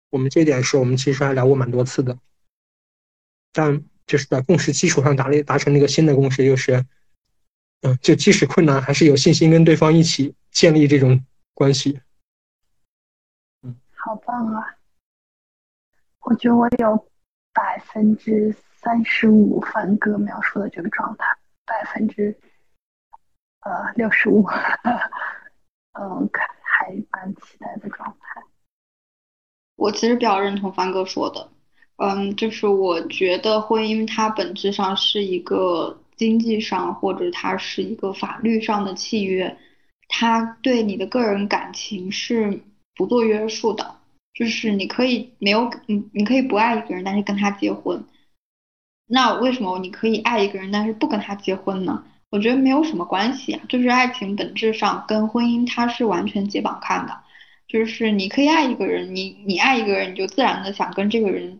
我们这一点是我们其实还聊过蛮多次的，但就是在共识基础上达成那个新的共识，就是就即使困难还是有信心跟对方一起建立这种关系。好棒啊，我觉得我有35%凡哥描述的这个状态，65%还蛮期待的状态。我其实比较认同凡哥说的，就是我觉得婚姻它本质上是一个经济上或者它是一个法律上的契约，它对你的个人感情是不做约束的，就是你可以不爱一个人，但是跟他结婚。那为什么你可以爱一个人，但是不跟他结婚呢？我觉得没有什么关系啊，就是爱情本质上跟婚姻它是完全解绑看的，就是你可以爱一个人，你爱一个人，你就自然的想跟这个人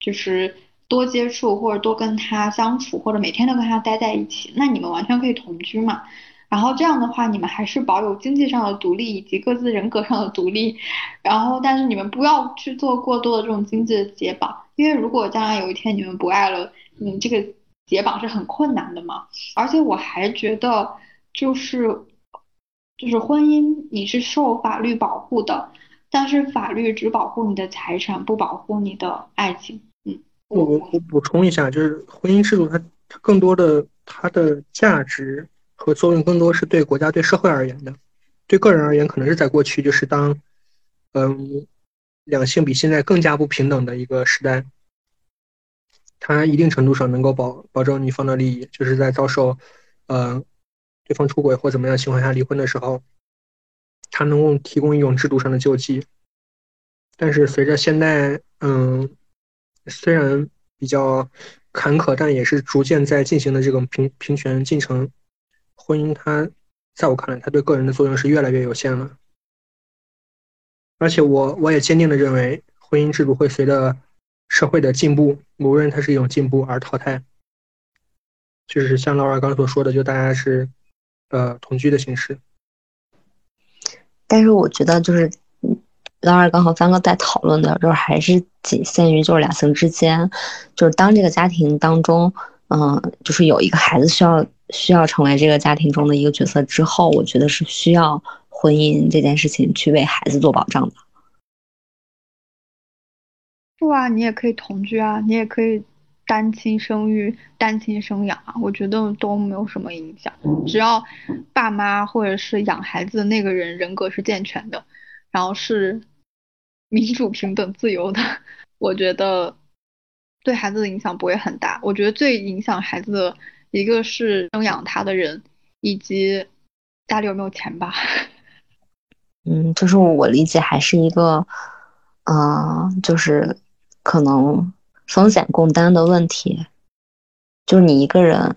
就是多接触，或者多跟他相处，或者每天都跟他待在一起，那你们完全可以同居嘛。然后这样的话，你们还是保有经济上的独立以及各自人格上的独立，然后但是你们不要去做过多的这种经济的解绑，因为如果将来有一天你们不爱了，这个解绑是很困难的嘛。而且我还觉得就是婚姻你是受法律保护的，但是法律只保护你的财产，不保护你的爱情。我补充一下，就是婚姻制度它更多的它的价值和作用更多是对国家对社会而言的，对个人而言可能是在过去就是当两性比现在更加不平等的一个时代，它一定程度上能够保证女方的利益，就是在遭受对方出轨或怎么样情况下离婚的时候，它能够提供一种制度上的救济。但是随着现代虽然比较坎坷，但也是逐渐在进行的这种平权进程，婚姻它在我看来它对个人的作用是越来越有限了。而且我也坚定的认为，婚姻制度会随着社会的进步，无论它是一种进步而淘汰，就是像Laura刚所说的，就大家是同居的形式。但是我觉得就是Laura刚和帆哥在讨论的就是还是仅限于就是两性之间，就是当这个家庭当中就是有一个孩子需要成为这个家庭中的一个角色之后，我觉得是需要婚姻这件事情去为孩子做保障的。不啊，你也可以同居啊，你也可以单亲生育单亲生养啊，我觉得都没有什么影响，只要爸妈或者是养孩子的那个人人格是健全的，然后是民主平等自由的，我觉得对孩子的影响不会很大。我觉得最影响孩子的一个是生养他的人以及家里有没有钱吧。就是我理解还是一个就是可能风险共担的问题，就是你一个人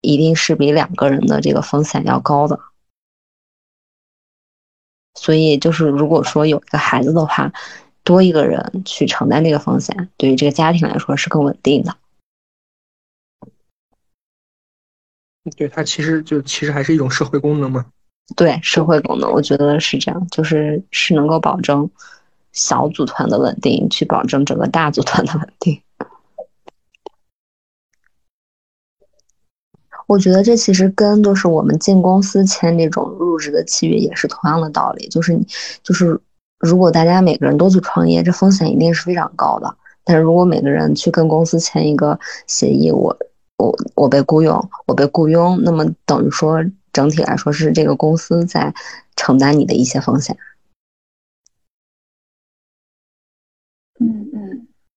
一定是比两个人的这个风险要高的。所以就是如果说有一个孩子的话，多一个人去承担这个风险，对于这个家庭来说是更稳定的。对，它其实还是一种社会功能嘛。对，社会功能，我觉得是这样，就是能够保证小组团的稳定，去保证整个大组团的稳定。我觉得这其实跟就是我们进公司签这种入职的契约也是同样的道理，就是如果大家每个人都去创业，这风险一定是非常高的。但是如果每个人去跟公司签一个协议，我被雇佣，那么等于说整体来说是这个公司在承担你的一些风险。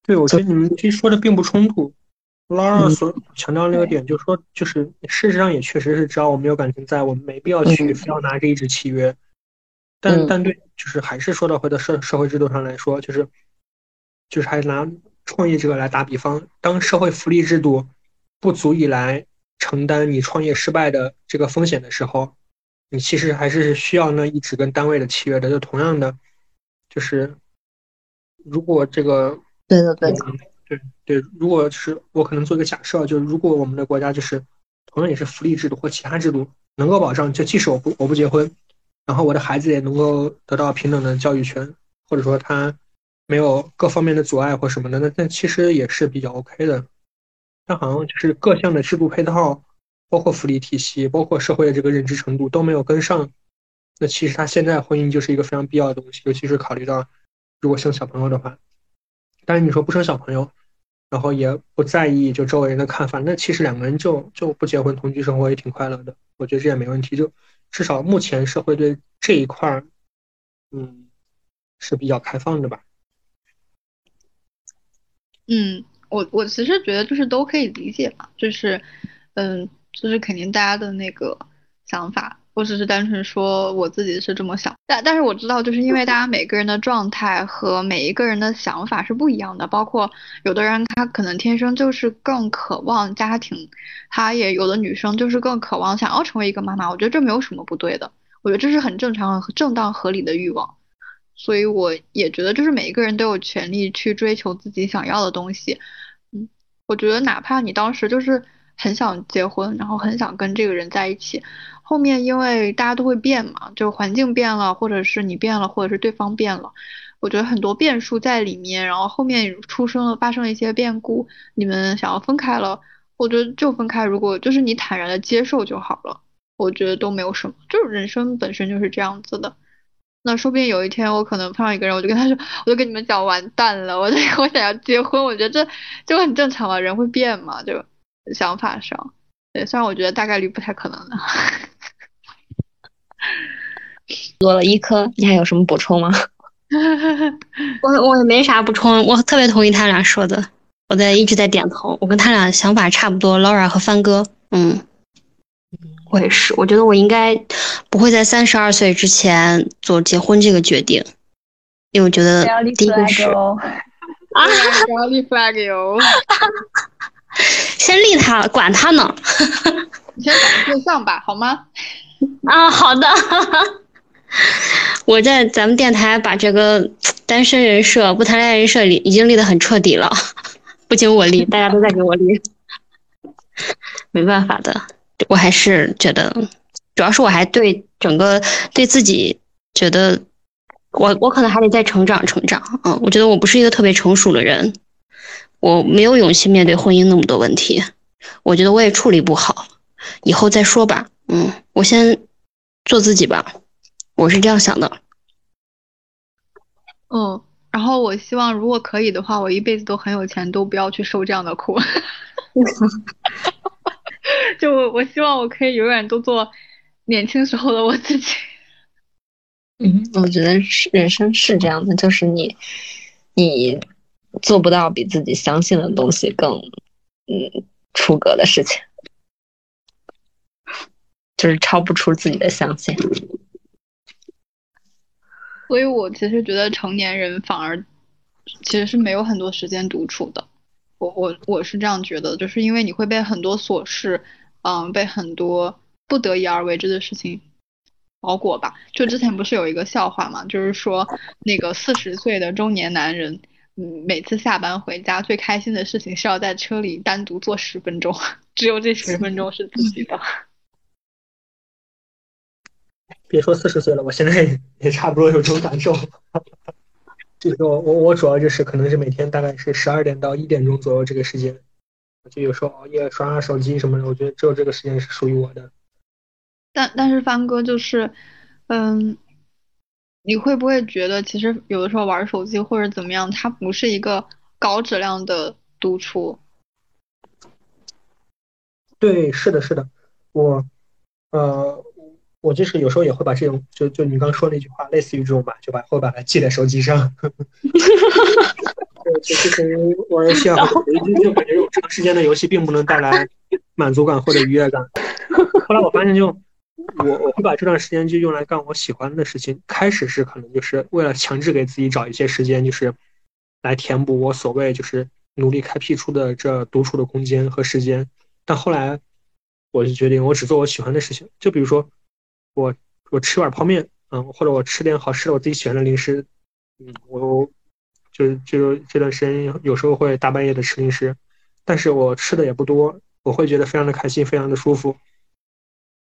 对，我觉得你们这说的并不冲突。Laura 所强调那个点就是说，就是事实上也确实是，只要我们有感情在，我们没必要去非要拿着一纸契约。但对，就是还是说到回到社会制度上来说，就是还拿创业者来打比方，当社会福利制度不足以来承担你创业失败的这个风险的时候，你其实还是需要那一纸跟单位的契约的。就同样的，就是如果这个对，如果就是我可能做一个假设，就是如果我们的国家就是同样也是福利制度或其他制度能够保障，就即使我不结婚，然后我的孩子也能够得到平等的教育权，或者说他没有各方面的阻碍或什么的，那其实也是比较 OK 的。但好像就是各项的制度配套，包括福利体系，包括社会的这个认知程度都没有跟上，那其实他现在婚姻就是一个非常必要的东西，尤其是考虑到如果生小朋友的话。但是你说不生小朋友，然后也不在意就周围人的看法，那其实两个人就不结婚同居生活也挺快乐的，我觉得这也没问题。就至少目前社会对这一块是比较开放的吧。我其实觉得就是都可以理解嘛，就是肯定大家的那个想法，我只是单纯说我自己是这么想，但是我知道就是因为大家每个人的状态和每一个人的想法是不一样的，包括有的人他可能天生就是更渴望家庭，他也有的女生就是更渴望想要成为一个妈妈，我觉得这没有什么不对的，我觉得这是很正常正当合理的欲望，所以我也觉得就是每一个人都有权利去追求自己想要的东西。我觉得哪怕你当时就是很想结婚，然后很想跟这个人在一起，后面因为大家都会变嘛，就环境变了，或者是你变了，或者是对方变了，我觉得很多变数在里面，然后后面发生了一些变故，你们想要分开了，我觉得就分开，如果就是你坦然的接受就好了，我觉得都没有什么，就是人生本身就是这样子的。那说不定有一天我可能碰到一个人，我就跟他说，我就跟你们讲完蛋了，我想要结婚，我觉得这就很正常嘛，人会变嘛，就想法上，对，虽然我觉得大概率不太可能了。做了一科，你还有什么补充吗？我也没啥补充，我特别同意他俩说的，我一直在点头，我跟他俩想法差不多。Laura 和帆哥，我也是，我觉得我应该不会在32岁之前做结婚这个决定，因为我觉得第一个是不要立 flag 哟，先立他，管他呢，你先找对象吧，好吗？啊，好的。我在咱们电台把这个单身人设、不谈恋爱人设已经立得很彻底了，不仅我立，大家都在给我立，没办法的。我还是觉得，主要是我还对整个对自己觉得，我可能还得再成长。我觉得我不是一个特别成熟的人，我没有勇气面对婚姻那么多问题，我觉得我也处理不好，以后再说吧。我先做自己吧，我是这样想的。然后我希望如果可以的话，我一辈子都很有钱，都不要去受这样的苦。就我希望我可以永远都做年轻时候的我自己。我觉得人生是这样的，就是你做不到比自己相信的东西更出格的事情，就是超不出自己的相信。所以我其实觉得成年人反而其实是没有很多时间独处的，我是这样觉得，就是因为你会被很多琐事，被很多不得已而为之的事情包裹吧。就之前不是有一个笑话嘛，就是说那个40岁的中年男人，每次下班回家最开心的事情是要在车里单独坐10分钟，只有这10分钟是自己的。别说40岁了，我现在也差不多有这种感受。就是我主要就是可能是每天大概是12点到1点钟左右这个时间，就有时候熬夜刷刷手机什么的，我觉得只有这个时间是属于我的。但是帆哥就是，你会不会觉得其实有的时候玩手机或者怎么样，它不是一个高质量的独处？对，是的，我就是有时候也会把这种就你刚说那句话类似于这种吧，就会把它记在手机上。就是可能玩游戏啊，就感觉这种长时间的游戏并不能带来满足感或者愉悦感。后来我发现我会把这段时间就用来干我喜欢的事情。开始是可能就是为了强制给自己找一些时间，就是来填补我所谓就是努力开辟出的这独处的空间和时间。但后来我就决定我只做我喜欢的事情，就比如说我吃碗泡面，或者我吃点好吃的我自己喜欢的零食，我就是这段时间有时候会大半夜的吃零食，但是我吃的也不多，我会觉得非常的开心，非常的舒服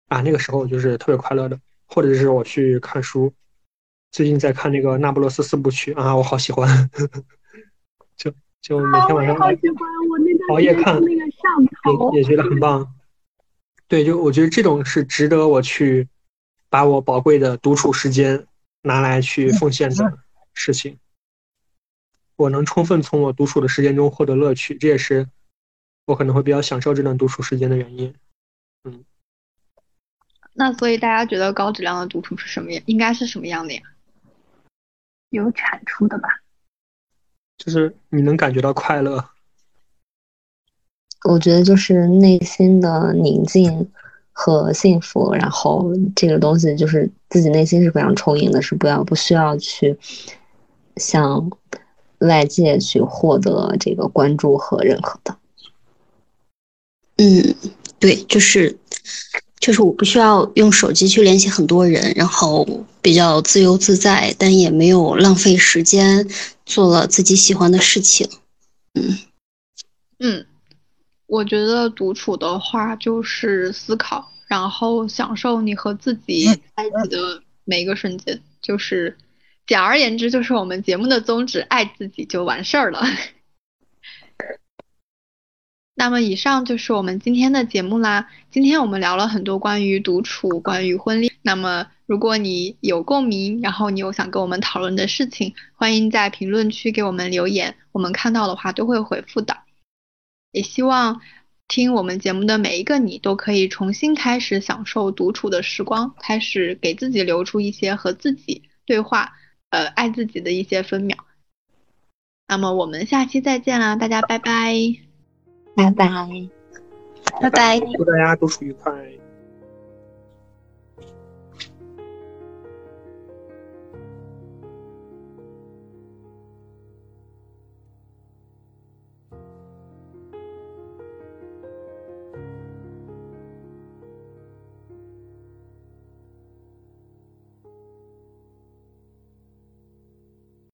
啊，那个时候就是特别快乐的。或者是我去看书，最近在看那个那不勒斯4部曲啊，我好喜欢。就每天晚上熬夜看也觉得很棒。对，就我觉得这种是值得我去把我宝贵的独处时间拿来去奉献的事情。我能充分从我独处的时间中获得乐趣，这也是我可能会比较享受这段独处时间的原因。那所以大家觉得高质量的独处是什么样？应该是什么样的呀？有产出的吧？就是你能感觉到快乐。我觉得就是内心的宁静和幸福，然后这个东西就是自己内心是非常充盈的，是不需要去向外界去获得这个关注和认可的。对，就是我不需要用手机去联系很多人，然后比较自由自在，但也没有浪费时间，做了自己喜欢的事情。我觉得独处的话就是思考，然后享受你和自己在一起的每一个瞬间，就是简而言之就是我们节目的宗旨，爱自己就完事儿了。那么以上就是我们今天的节目啦。今天我们聊了很多关于独处，关于婚恋，那么如果你有共鸣，然后你有想跟我们讨论的事情，欢迎在评论区给我们留言，我们看到的话都会回复的。也希望听我们节目的每一个你都可以重新开始享受独处的时光，开始给自己留出一些和自己对话，爱自己的一些分秒。那么我们下期再见啦，大家拜拜，拜拜，拜拜，祝大家独处愉快。